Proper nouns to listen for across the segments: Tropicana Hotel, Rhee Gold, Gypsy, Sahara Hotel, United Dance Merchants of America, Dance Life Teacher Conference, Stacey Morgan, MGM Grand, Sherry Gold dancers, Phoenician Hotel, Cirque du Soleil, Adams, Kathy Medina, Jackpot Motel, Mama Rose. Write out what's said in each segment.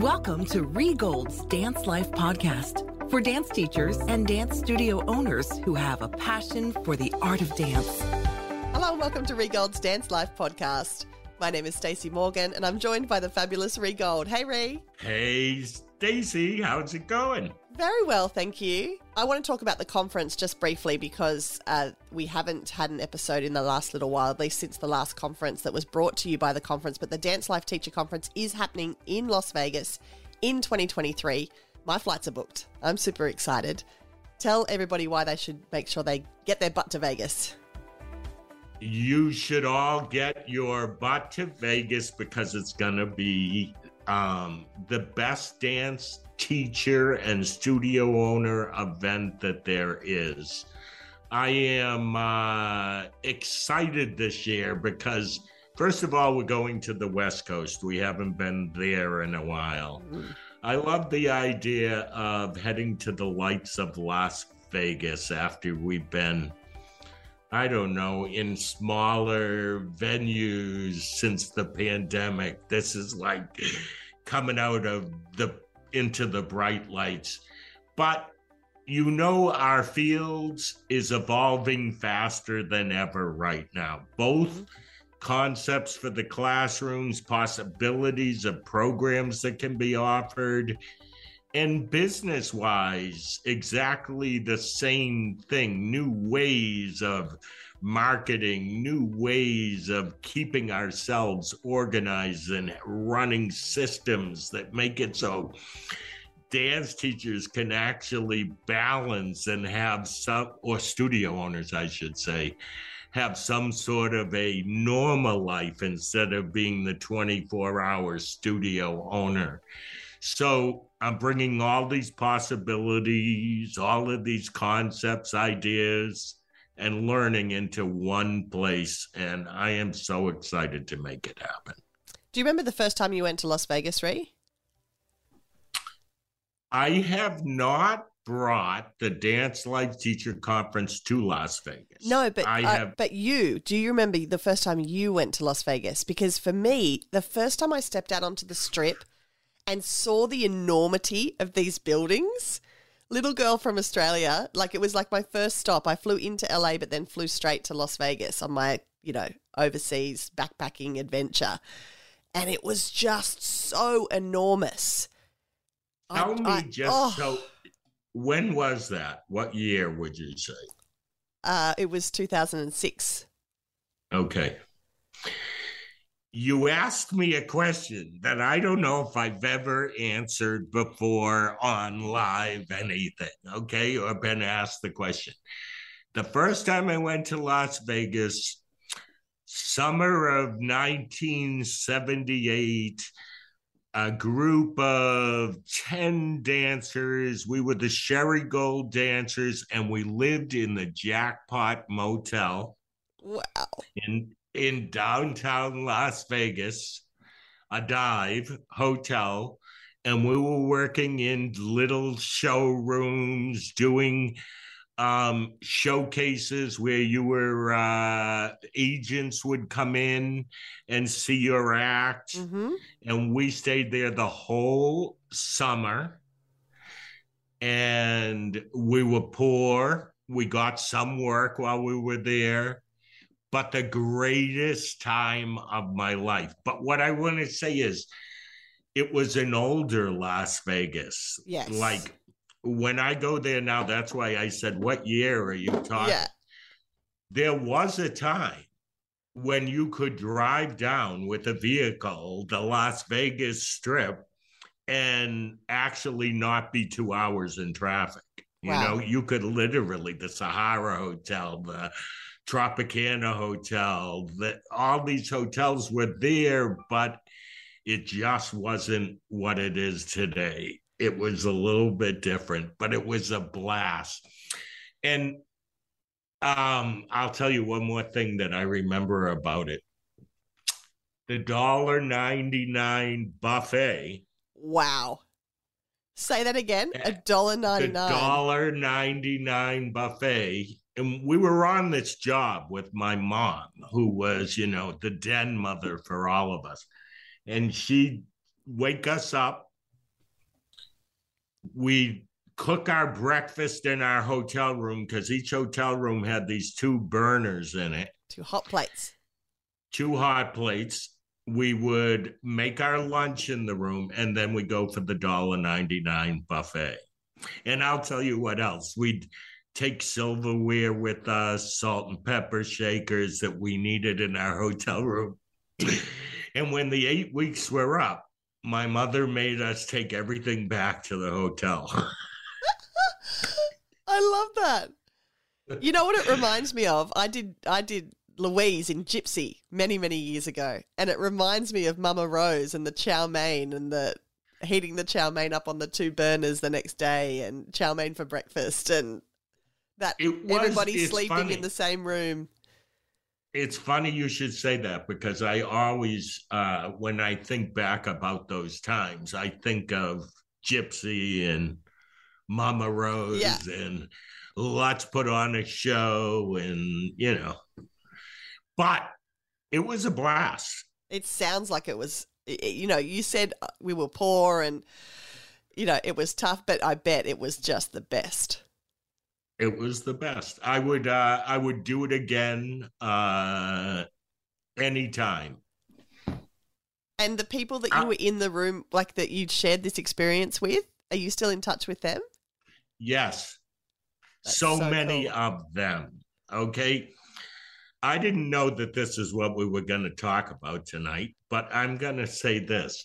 Welcome to Rhee Gold's Dance Life podcast for dance teachers and dance studio owners who have a passion for the art of dance. Hello, welcome to Rhee Gold's Dance Life podcast. My name is Stacey Morgan and I'm joined by the fabulous Rhee Gold. Hey, Rhee. Hey, Stacey. How's it going? Very well, thank you. I want to talk about the conference just briefly because we haven't had an episode in the last little while, at least since the last conference that was brought to you by the conference. But the Dance Life Teacher Conference is happening in Las Vegas in 2023. My flights are booked. I'm super excited. Tell everybody why they should make sure they get their butt to Vegas. You should all get your butt to Vegas because it's going to be the best dance teacher and studio owner event that there is. I am excited this year because, first of all, we're going to the West Coast. We haven't been there in a while. I love the idea of heading to the lights of Las Vegas after we've been, I don't know, in smaller venues since the pandemic. This is like coming out of into the bright lights. But you know, our fields is evolving faster than ever right now. Both concepts for the classrooms, possibilities of programs that can be offered, and business-wise, exactly the same thing. New ways of marketing, new ways of keeping ourselves organized and running systems that make it so dance teachers can actually balance and have some, or studio owners, I should say, have some sort of a normal life instead of being the 24-hour studio owner. So I'm bringing all these possibilities, all of these concepts, ideas, and learning into one place. And I am so excited to make it happen. Do you remember the first time you went to Las Vegas, Rhee? I have not brought the Dance Life Teacher Conference to Las Vegas. No, but do you remember the first time you went to Las Vegas? Because for me, the first time I stepped out onto the Strip and saw the enormity of these buildings, little girl from Australia, like it was like my first stop. I flew into LA, but then flew straight to Las Vegas on my, overseas backpacking adventure. And it was just so enormous. When was that? What year would you say? It was 2006. Okay. You asked me a question that I don't know if I've ever answered before on live anything, okay, or been asked the question. The first time I went to Las Vegas, summer of 1978, a group of 10 dancers, we were the Sherry Gold dancers, and we lived in the Jackpot Motel. Wow. In downtown Las Vegas, a dive hotel, and we were working in little showrooms, doing showcases where agents would come in and see your act. Mm-hmm. And we stayed there the whole summer, and we were poor. We got some work while we were there. But the greatest time of my life. But what I want to say is it was an older Las Vegas. Yes. Like when I go there now, that's why I said, what year are you talking? Yeah. There was a time when you could drive down with a vehicle, the Las Vegas Strip, and actually not be 2 hours in traffic. Wow. You could literally, the Sahara Hotel, the Tropicana Hotel, all these hotels were there, but it just wasn't what it is today. It was a little bit different, but it was a blast. And I'll tell you one more thing that I remember about it. The $1.99 buffet. Wow. Say that again, $1.99. The $1.99 buffet. And we were on this job with my mom, who was, the den mother for all of us. And she'd wake us up we cook our breakfast in our hotel room because each hotel room had these two burners in it. Two hot plates. We would make our lunch in the room, and then we go for the $1.99 buffet. And I'll tell you what else. We'd take silverware with us, salt and pepper shakers that we needed in our hotel room. And when the 8 weeks were up, my mother made us take everything back to the hotel. I love that. You know what it reminds me of? I did Louise in Gypsy many years ago, and it reminds me of Mama Rose and the chow mein and the heating the chow mein up on the two burners the next day and chow mein for breakfast, and that everybody sleeping in the same room. It's funny you should say that, because I always, when I think back about those times, I think of Gypsy and Mama Rose and Let's Put On a Show and, you know, but it was a blast. It sounds like it was, you know, you said we were poor and, you know, it was tough, but I bet it was just the best. It was the best. I would do it again anytime. And the people that you were in the room, like that you'd shared this experience with, are you still in touch with them? Yes. So many cool. of them. Okay. I didn't know that this is what we were going to talk about tonight, but I'm going to say this.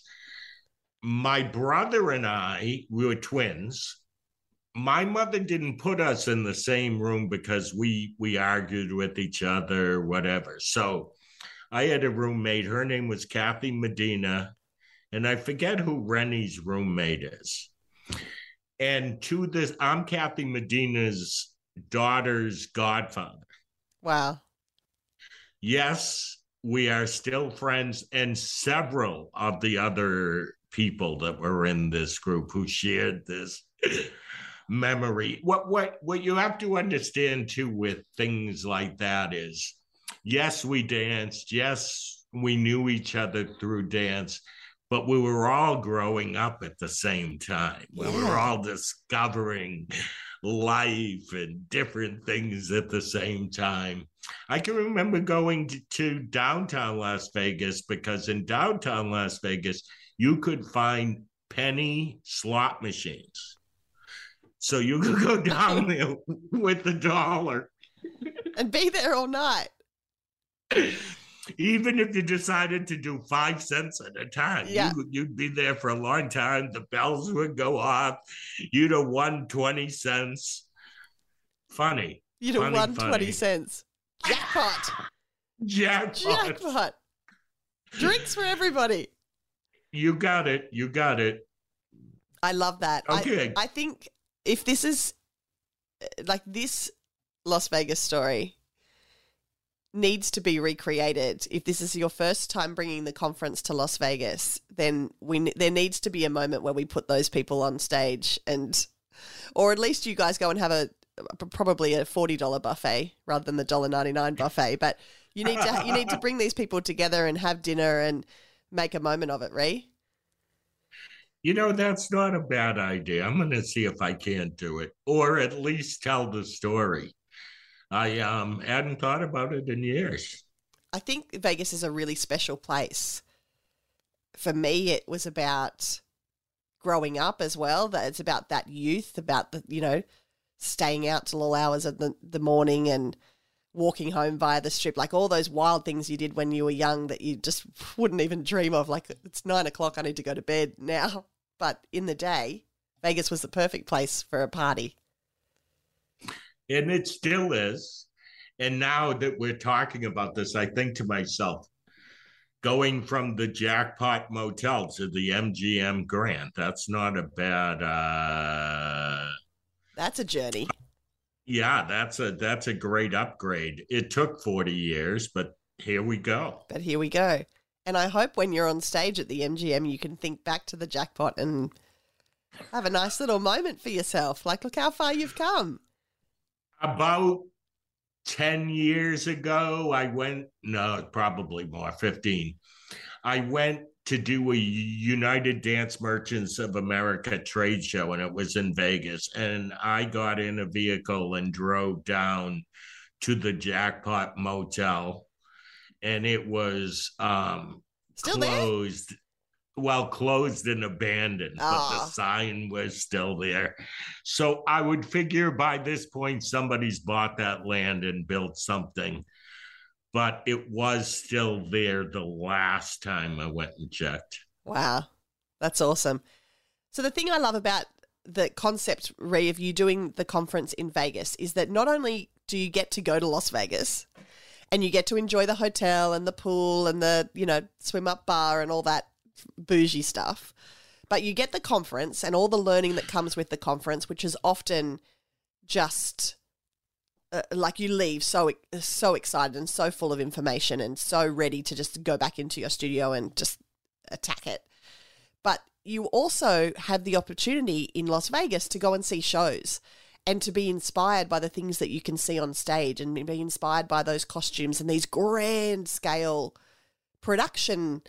My brother and I, we were twins. My mother didn't put us in the same room because we argued with each other, whatever. So I had a roommate. Her name was Kathy Medina, and I forget who Rennie's roommate is. And to this, I'm Kathy Medina's daughter's godfather. Wow. Yes, we are still friends, and several of the other people that were in this group who shared this memory. What you have to understand too with things like that is, yes, we danced, yes, we knew each other through dance, but we were all growing up at the same time. We were all discovering life and different things at the same time. I can remember going to downtown Las Vegas, because in downtown Las Vegas, you could find penny slot machines. So you could go down there with the $1 and be there all night. Even if you decided to do 5 cents at a time, you'd be there for a long time. The bells would go off. You'd have won 20 cents. Funny. You'd have won 20 cents. Jackpot. Drinks for everybody. You got it. I love that. Okay. I think... if this is like this Las Vegas story needs to be recreated. If this is your first time bringing the conference to Las Vegas, then there needs to be a moment where we put those people on stage, and, or at least you guys go and have probably a $40 buffet rather than the $1.99 buffet. But you need to bring these people together and have dinner and make a moment of it, Rhee. You know, that's not a bad idea. I'm going to see if I can't do it, or at least tell the story. I hadn't thought about it in years. I think Vegas is a really special place. For me, it was about growing up as well. That it's about that youth, about the, you know, staying out till all hours of the morning and walking home via the strip, like all those wild things you did when you were young that you just wouldn't even dream of. Like, it's 9:00, I need to go to bed now. But in the day, Vegas was the perfect place for a party. And it still is. And now that we're talking about this, I think to myself, going from the Jackpot Motel to the MGM Grand, that's not a bad... That's a journey. Yeah, that's a great upgrade. It took 40 years, but here we go. And I hope when you're on stage at the MGM, you can think back to the Jackpot and have a nice little moment for yourself. Like, look how far you've come. About 10 years ago, probably more, 15. I went to do a United Dance Merchants of America trade show, and it was in Vegas. And I got in a vehicle and drove down to the Jackpot Motel, and it was closed. Well, closed and abandoned, but the sign was still there. So I would figure by this point, somebody's bought that land and built something. But it was still there the last time I went and checked. Wow, that's awesome. So the thing I love about the concept, Rhee, of you doing the conference in Vegas is that not only do you get to go to Las Vegas and you get to enjoy the hotel and the pool and the, you know, swim up bar and all that bougie stuff, but you get the conference and all the learning that comes with the conference, which is often just like you leave so excited and so full of information and so ready to just go back into your studio and just attack it. But you also have the opportunity in Las Vegas to go and see shows and to be inspired by the things that you can see on stage and be inspired by those costumes and these grand scale production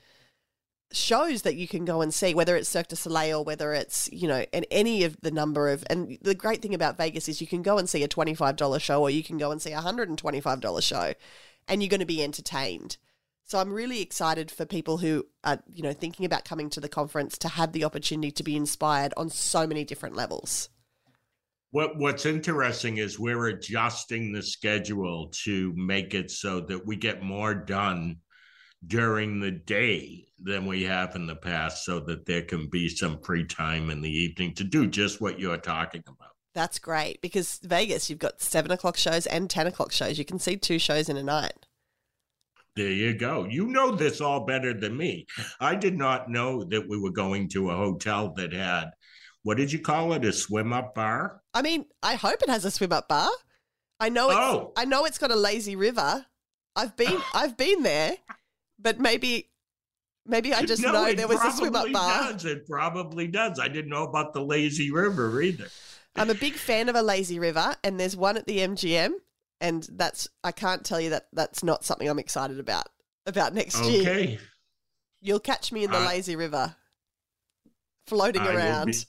shows that you can go and see, whether it's Cirque du Soleil or whether it's, you know, and any of the number of, and the great thing about Vegas is you can go and see a $25 show or you can go and see a $125 show and you're going to be entertained. So I'm really excited for people who are, you know, thinking about coming to the conference to have the opportunity to be inspired on so many different levels. What's interesting is we're adjusting the schedule to make it so that we get more done during the day than we have in the past, so that there can be some free time in the evening to do just what you're talking about. That's great, because Vegas, you've got 7 o'clock shows and 10 o'clock shows. You can see 2 shows in a night. There you go. You know this all better than me. I did not know that we were going to a hotel that had, what did you call it, a swim up bar? I mean, I hope it has a swim up bar. I know it's got a lazy river. I've been there. But maybe I just know there was a swim-up bar. It probably does. I didn't know about the lazy river either. I'm a big fan of a lazy river, and there's one at the MGM, and I can't tell you that's not something I'm excited about next year. Okay. You'll catch me in the lazy river, floating around.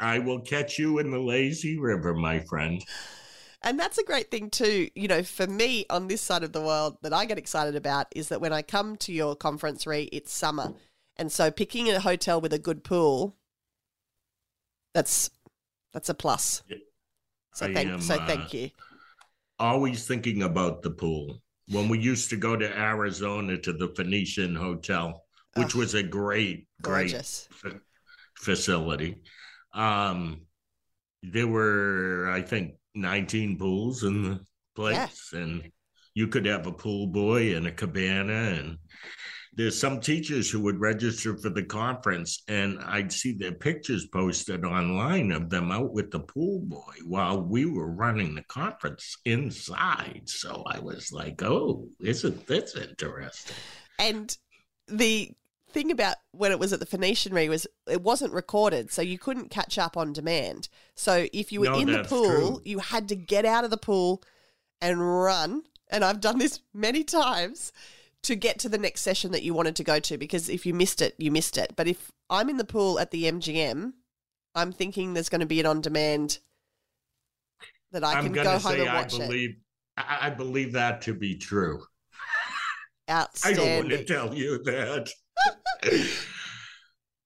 I will catch you in the lazy river, my friend. And that's a great thing too, you know, for me on this side of the world that I get excited about is that when I come to your conference, Rhee, it's summer. And so picking a hotel with a good pool, that's a plus. Thank you. Always thinking about the pool. When we used to go to Arizona to the Phoenician Hotel, which was a great facility. There were, I think, 19 pools in the place, and you could have a pool boy and a cabana. And there's some teachers who would register for the conference, and I'd see their pictures posted online of them out with the pool boy while we were running the conference inside. So I was like, oh, isn't this interesting? And the thing about when it was at the Phoenician, Rhee, was it wasn't recorded, so you couldn't catch up on demand. So if you were in the pool, you had to get out of the pool and run, and I've done this many times, to get to the next session that you wanted to go to, because if you missed it, you missed it. But if I'm in the pool at the MGM, I'm thinking there's going to be an on-demand that I can go home and watch it. I believe that to be true. Outstanding. I don't want to tell you that.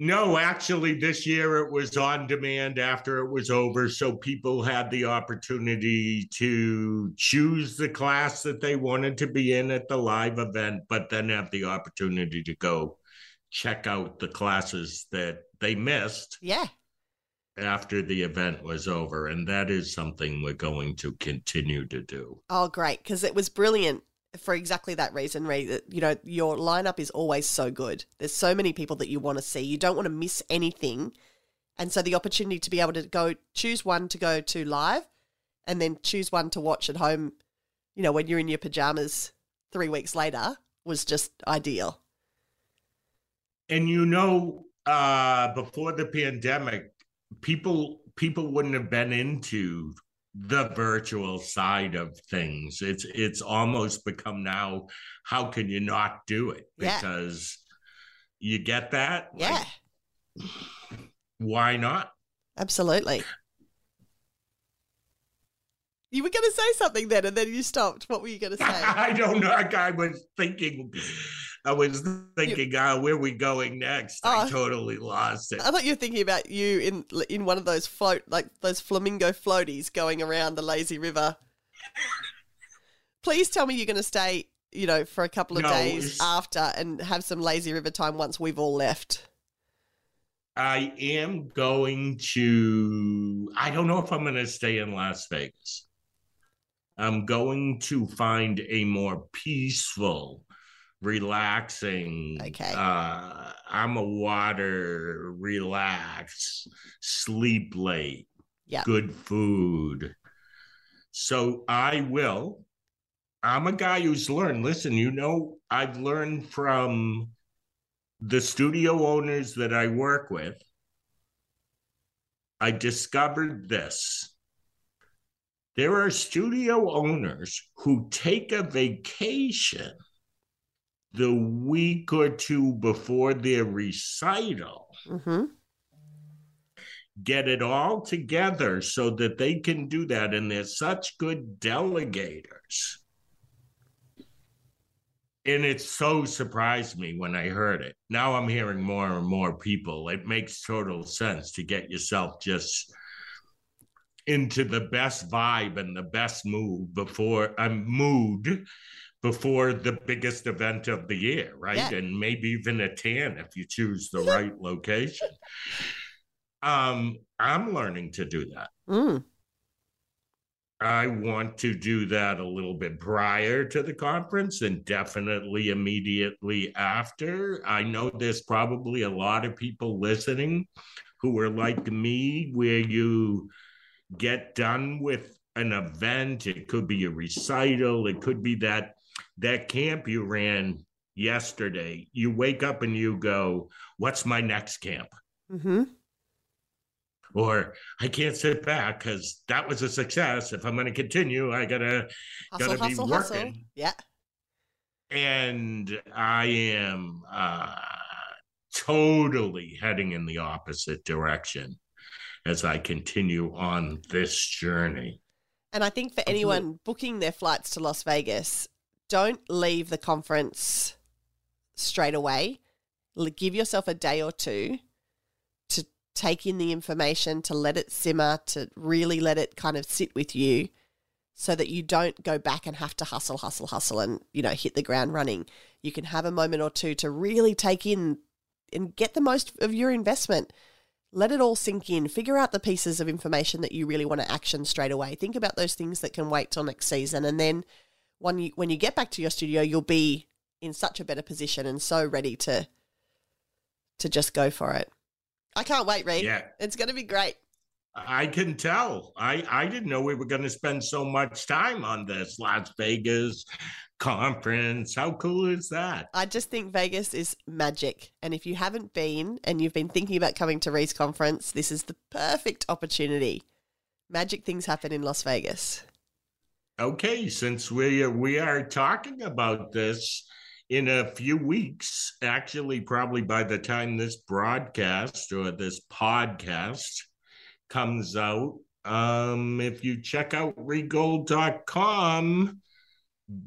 No, actually this year it was on demand after it was over, so people had the opportunity to choose the class that they wanted to be in at the live event, but then have the opportunity to go check out the classes that they missed after the event was over. And that is something we're going to continue to do. Oh, great, because it was brilliant. For exactly that reason, Rhee, you know, your lineup is always so good. There's so many people that you want to see. You don't want to miss anything. And so the opportunity to be able to go choose one to go to live and then choose one to watch at home, you know, when you're in your pajamas 3 weeks later was just ideal. And, you know, before the pandemic, people wouldn't have been into the virtual side of things. It's almost become now, how can you not do it? Because You get that? Yeah. Like, why not? Absolutely. You were going to say something then, and then you stopped. What were you going to say? I don't know. I was thinking, where are we going next? I totally lost it. I thought you were thinking about you in one of those float, like those flamingo floaties going around the lazy river. Please tell me you're going to stay, you know, for a couple of days after and have some lazy river time once we've all left. I am going to, I don't know if I'm going to stay in Las Vegas. I'm going to find a more peaceful, relaxing, I'm a water, relax, sleep late, good food. So I'm a guy who's learned, listen, you know, I've learned from the studio owners that I work with. I discovered this. There are studio owners who take a vacation the week or two before their recital, get it all together so that they can do that. And they're such good delegators. And it so surprised me when I heard it. Now I'm hearing more and more people. It makes total sense to get yourself just into the best vibe and the best mood before the biggest event of the year, right? Yeah. And maybe even a tan if you choose the right location. I'm learning to do that. I want to do that a little bit prior to the conference and definitely immediately after. I know there's probably a lot of people listening who are like me, where you get done with an event. It could be a recital. It could be that camp you ran yesterday. You wake up and you go, what's my next camp? Or I can't sit back because that was a success. If I'm going to continue, I gotta be working. Hustle. Yeah. And I am totally heading in the opposite direction as I continue on this journey. And I think for anyone booking their flights to Las Vegas, don't leave the conference straight away. Give yourself a day or two to take in the information, to let it simmer, to really let it kind of sit with you so that you don't go back and have to hustle and, you know, hit the ground running. You can have a moment or two to really take in and get the most of your investment. Let it all sink in. Figure out the pieces of information that you really want to action straight away. Think about those things that can wait till next season. And then when you get back to your studio, you'll be in such a better position and so ready to just go for it. I can't wait, Rhee. Yeah. It's going to be great. I can tell. I didn't know we were going to spend so much time on this Las Vegas conference. How cool is that? I just think Vegas is magic. And if you haven't been and you've been thinking about coming to Rhee's conference, this is the perfect opportunity. Magic things happen in Las Vegas. Okay, since we are talking about this, in a few weeks, actually probably by the time this broadcast or this podcast comes out, if you check out rheegold.com /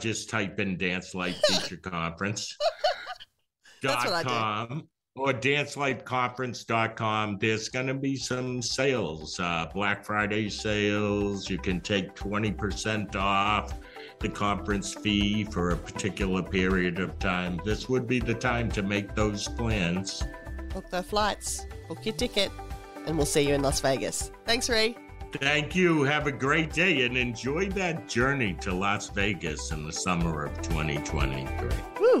just type in Dance Life Teacher Conference .com or dancelifeconference.com. There's going to be some sales, Black Friday sales. You can take 20% off the conference fee for a particular period of time. This would be the time to make those plans. Book their flights, book your ticket, and we'll see you in Las Vegas. Thanks, Rhee. Thank you. Have a great day and enjoy that journey to Las Vegas in the summer of 2023. Woo.